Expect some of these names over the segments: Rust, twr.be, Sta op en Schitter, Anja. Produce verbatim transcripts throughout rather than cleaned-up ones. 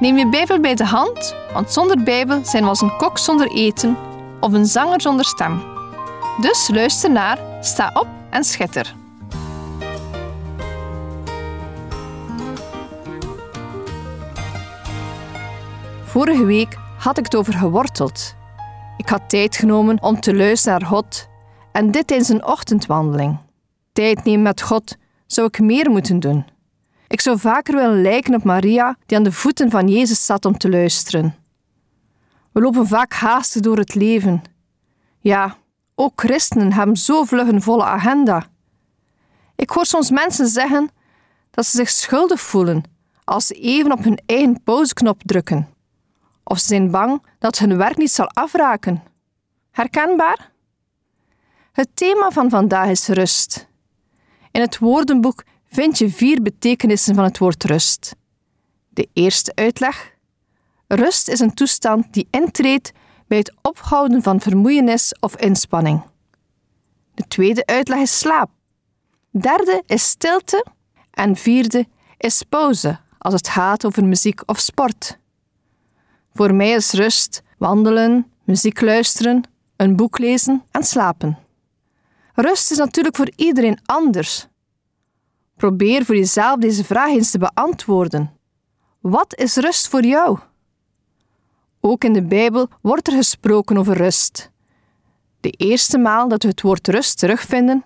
Neem je Bijbel bij de hand, want zonder Bijbel zijn we als een kok zonder eten of een zanger zonder stem. Dus luister naar Sta op en Schitter. Vorige week had ik het over geworteld. Ik had tijd genomen om te luisteren naar God en dit tijdens een ochtendwandeling. Tijd nemen met God zou ik meer moeten doen. Ik zou vaker willen lijken op Maria die aan de voeten van Jezus zat om te luisteren. We lopen vaak haastig door het leven. Ja, ook christenen hebben zo vlug een volle agenda. Ik hoor soms mensen zeggen dat ze zich schuldig voelen als ze even op hun eigen pauzeknop drukken. Of ze zijn bang dat hun werk niet zal afraken. Herkenbaar? Het thema van vandaag is rust. In het woordenboek vind je vier betekenissen van het woord rust. De eerste uitleg. Rust is een toestand die intreedt bij het ophouden van vermoeienis of inspanning. De tweede uitleg is slaap. Derde is stilte. En vierde is pauze, als het gaat over muziek of sport. Voor mij is rust wandelen, muziek luisteren, een boek lezen en slapen. Rust is natuurlijk voor iedereen anders. Probeer voor jezelf deze vraag eens te beantwoorden. Wat is rust voor jou? Ook in de Bijbel wordt er gesproken over rust. De eerste maal dat we het woord rust terugvinden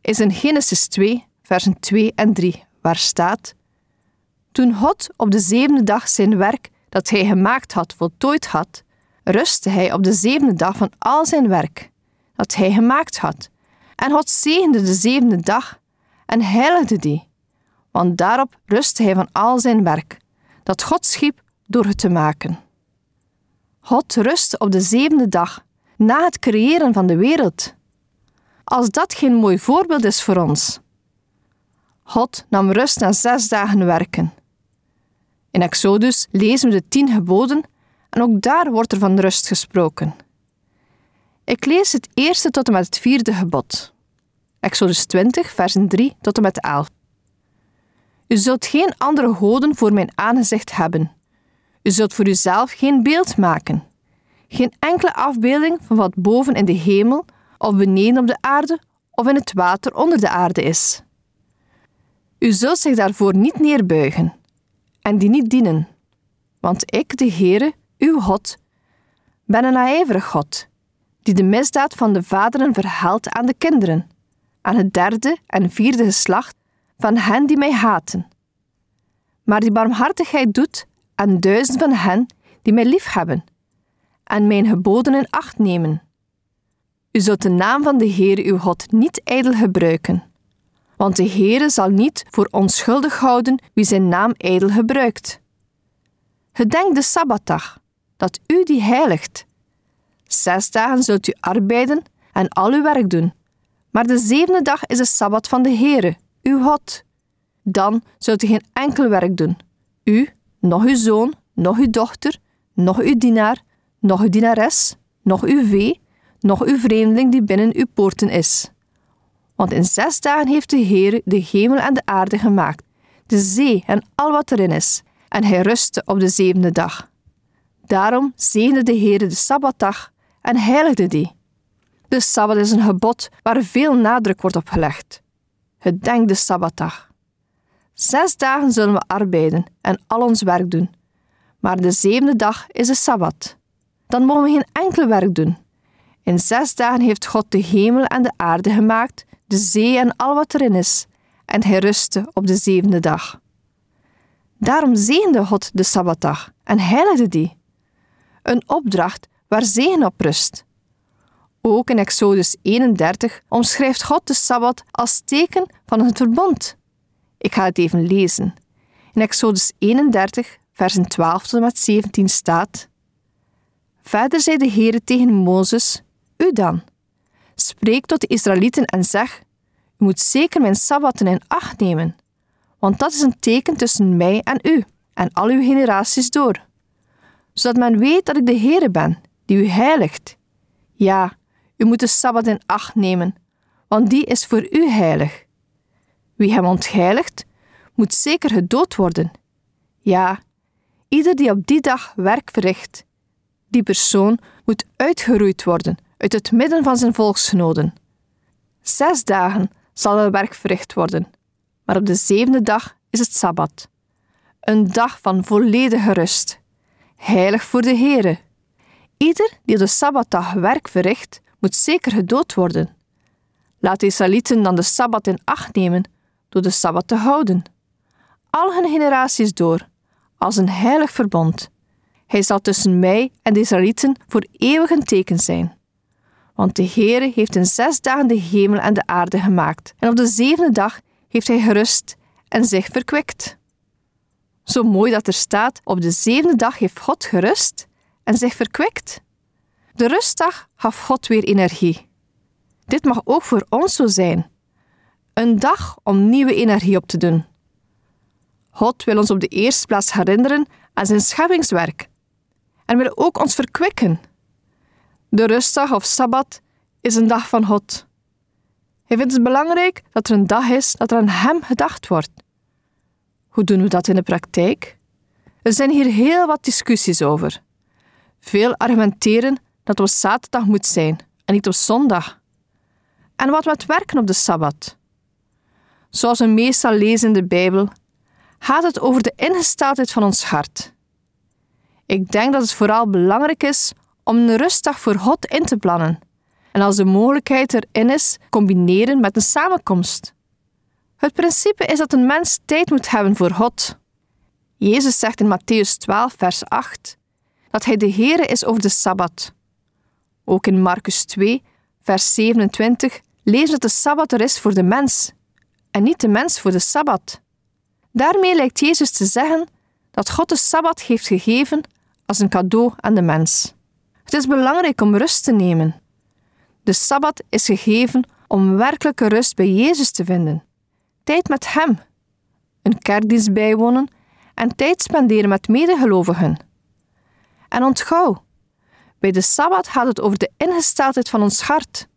is in Genesis twee, versen twee en drie, waar staat: Toen God op de zevende dag zijn werk dat hij gemaakt had voltooid had, rustte hij op de zevende dag van al zijn werk dat hij gemaakt had. En God zegende de zevende dag en heiligde die, want daarop rustte hij van al zijn werk, dat God schiep door het te maken. God rustte op de zevende dag, na het creëren van de wereld. Als dat geen mooi voorbeeld is voor ons. God nam rust na zes dagen werken. In Exodus lezen we de tien geboden en ook daar wordt er van rust gesproken. Ik lees het eerste tot en met het vierde gebod. Exodus twintig, versen drie tot en met elf. U zult geen andere goden voor mijn aangezicht hebben. U zult voor uzelf geen beeld maken. Geen enkele afbeelding van wat boven in de hemel of beneden op de aarde of in het water onder de aarde is. U zult zich daarvoor niet neerbuigen en die niet dienen. Want ik, de Heere, uw God, ben een naijverig God, die de misdaad van de vaderen verhaalt aan de kinderen, aan het derde en vierde geslacht van hen die mij haten. Maar die barmhartigheid doet aan duizend van hen die mij liefhebben en mijn geboden in acht nemen. U zult de naam van de Heere uw God niet ijdel gebruiken, want de Heere zal niet voor onschuldig houden wie zijn naam ijdel gebruikt. Gedenk de Sabbatdag, dat u die heiligt. Zes dagen zult u arbeiden en al uw werk doen. Maar de zevende dag is de Sabbat van de Heere, uw God. Dan zult u geen enkel werk doen. U, noch uw zoon, noch uw dochter, noch uw dienaar, noch uw dienares, noch uw vee, noch uw vreemdeling die binnen uw poorten is. Want in zes dagen heeft de Heere de hemel en de aarde gemaakt, de zee en al wat erin is. En hij rustte op de zevende dag. Daarom zegende de Heere de Sabbatdag en heiligde die. De Sabbat is een gebod waar veel nadruk wordt op gelegd. Gedenk de Sabbatdag. Zes dagen zullen we arbeiden en al ons werk doen. Maar de zevende dag is de Sabbat. Dan mogen we geen enkel werk doen. In zes dagen heeft God de hemel en de aarde gemaakt, de zee en al wat erin is. En hij rustte op de zevende dag. Daarom zegende God de Sabbatdag en heiligde die. Een opdracht waar zegen op rust. Ook in Exodus eenendertig omschrijft God de Sabbat als teken van het verbond. Ik ga het even lezen. In Exodus eenendertig, versen twaalf tot en met zeventien staat: Verder zei de Heere tegen Mozes: U dan, spreek tot de Israëlieten en zeg: U moet zeker mijn sabbatten in acht nemen, want dat is een teken tussen mij en u en al uw generaties door, zodat men weet dat ik de Heere ben, die u heiligt. Ja, u moet de sabbat in acht nemen, want die is voor u heilig. Wie hem ontheiligt, moet zeker gedood worden. Ja, ieder die op die dag werk verricht, die persoon moet uitgeroeid worden uit het midden van zijn volksgenoden. Zes dagen zal er werk verricht worden, maar op de zevende dag is het sabbat. Een dag van volledige rust, heilig voor de Heere. Ieder die op de sabbatdag werk verricht, moet zeker gedood worden. Laat de Israëlieten dan de sabbat in acht nemen door de sabbat te houden, al hun generaties door, als een heilig verbond. Hij zal tussen mij en de Israëlieten voor eeuwig een teken zijn. Want de Heere heeft in zes dagen de hemel en de aarde gemaakt, en op de zevende dag heeft hij gerust en zich verkwikt. Zo mooi dat er staat, op de zevende dag heeft God gerust en zich verkwikt. De rustdag gaf God weer energie. Dit mag ook voor ons zo zijn. Een dag om nieuwe energie op te doen. God wil ons op de eerste plaats herinneren aan zijn scheppingswerk en wil ook ons verkwikken. De rustdag of sabbat is een dag van God. Hij vindt het belangrijk dat er een dag is dat er aan hem gedacht wordt. Hoe doen we dat in de praktijk? Er zijn hier heel wat discussies over. Veel argumenteren dat het op zaterdag moet zijn en niet op zondag. En wat met werken op de sabbat? Zoals we meestal lezen in de Bijbel, gaat het over de ingesteldheid van ons hart. Ik denk dat het vooral belangrijk is om een rustdag voor God in te plannen en als de mogelijkheid erin is, combineren met een samenkomst. Het principe is dat een mens tijd moet hebben voor God. Jezus zegt in Mattheüs twaalf vers acht dat hij de Heere is over de Sabbat. Ook in Markus twee vers zevenentwintig lezen we dat de Sabbat er is voor de mens en niet de mens voor de Sabbat. Daarmee lijkt Jezus te zeggen dat God de Sabbat heeft gegeven als een cadeau aan de mens. Het is belangrijk om rust te nemen. De Sabbat is gegeven om werkelijke rust bij Jezus te vinden. Tijd met hem, een kerkdienst bijwonen en tijd spenderen met medegelovigen. En onthoud, bij de Sabbat gaat het over de ingesteldheid van ons hart.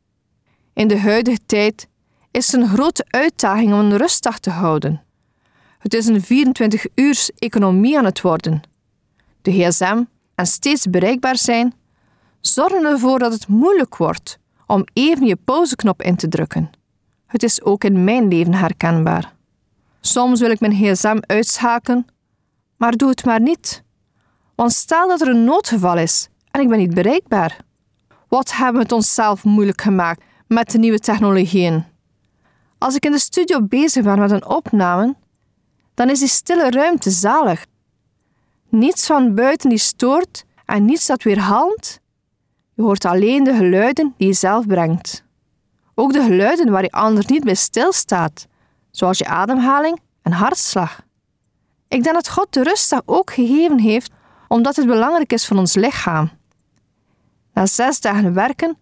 In de huidige tijd is het een grote uitdaging om een rustdag te houden. Het is een vierentwintig uur economie aan het worden. De gsm en steeds bereikbaar zijn, zorgen ervoor dat het moeilijk wordt om even je pauzeknop in te drukken. Het is ook in mijn leven herkenbaar. Soms wil ik mijn gsm uitschakelen, maar doe het maar niet. Want stel dat er een noodgeval is en ik ben niet bereikbaar. Wat hebben we het onszelf moeilijk gemaakt met de nieuwe technologieën? Als ik in de studio bezig ben met een opname, dan is die stille ruimte zalig. Niets van buiten die stoort en niets dat weerhalmt. Je hoort alleen de geluiden die je zelf brengt. Ook de geluiden waar je anders niet bij stilstaat, zoals je ademhaling en hartslag. Ik denk dat God de rustdag ook gegeven heeft, omdat het belangrijk is voor ons lichaam. Na zes dagen werken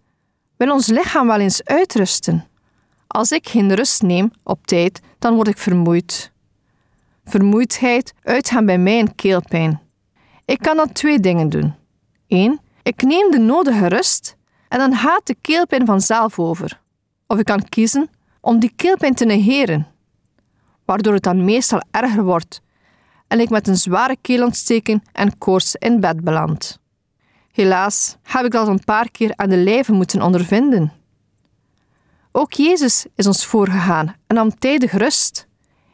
wil ons lichaam wel eens uitrusten. Als ik geen rust neem op tijd, dan word ik vermoeid. Vermoeidheid uitgaan bij mij een keelpijn. Ik kan dan twee dingen doen. één. Ik neem de nodige rust en dan gaat de keelpijn vanzelf over. Of ik kan kiezen om die keelpijn te negeren, waardoor het dan meestal erger wordt en ik met een zware keelontsteking en koorts in bed beland. Helaas heb ik dat een paar keer aan de lijve moeten ondervinden. Ook Jezus is ons voorgegaan en nam tijdig rust.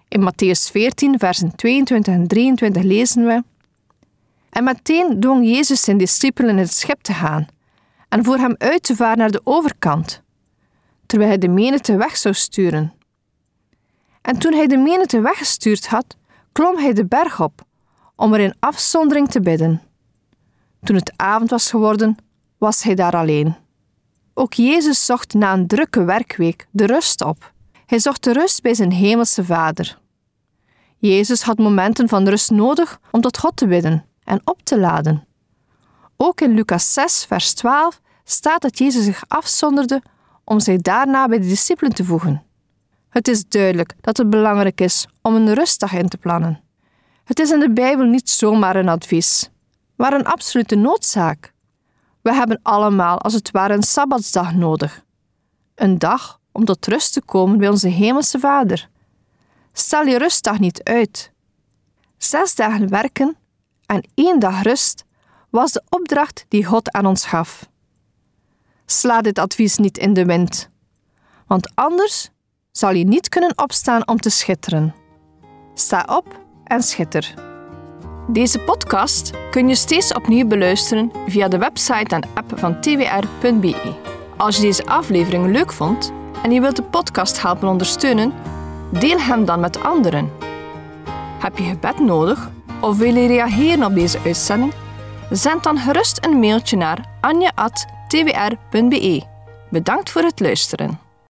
In Mattheüs veertien, versen tweeëntwintig en drieëntwintig lezen we: En meteen dwong Jezus zijn discipelen in het schip te gaan en voor hem uit te varen naar de overkant, terwijl hij de menigte weg zou sturen. En toen hij de menigte weggestuurd had, klom hij de berg op om er in afzondering te bidden. Toen het avond was geworden, was hij daar alleen. Ook Jezus zocht na een drukke werkweek de rust op. Hij zocht de rust bij zijn hemelse Vader. Jezus had momenten van rust nodig om tot God te bidden en op te laden. Ook in Lucas zes, vers twaalf, staat dat Jezus zich afzonderde om zich daarna bij de discipelen te voegen. Het is duidelijk dat het belangrijk is om een rustdag in te plannen. Het is in de Bijbel niet zomaar een advies, maar een absolute noodzaak. We hebben allemaal als het ware een sabbatsdag nodig. Een dag om tot rust te komen bij onze hemelse Vader. Stel je rustdag niet uit. Zes dagen werken en één dag rust was de opdracht die God aan ons gaf. Sla dit advies niet in de wind, want anders zal je niet kunnen opstaan om te schitteren. Sta op en schitter. Deze podcast kun je steeds opnieuw beluisteren via de website en app van t w r punt b e. Als je deze aflevering leuk vond en je wilt de podcast helpen ondersteunen, deel hem dan met anderen. Heb je gebed nodig of wil je reageren op deze uitzending? Zend dan gerust een mailtje naar anja at t w r punt b e. Bedankt voor het luisteren.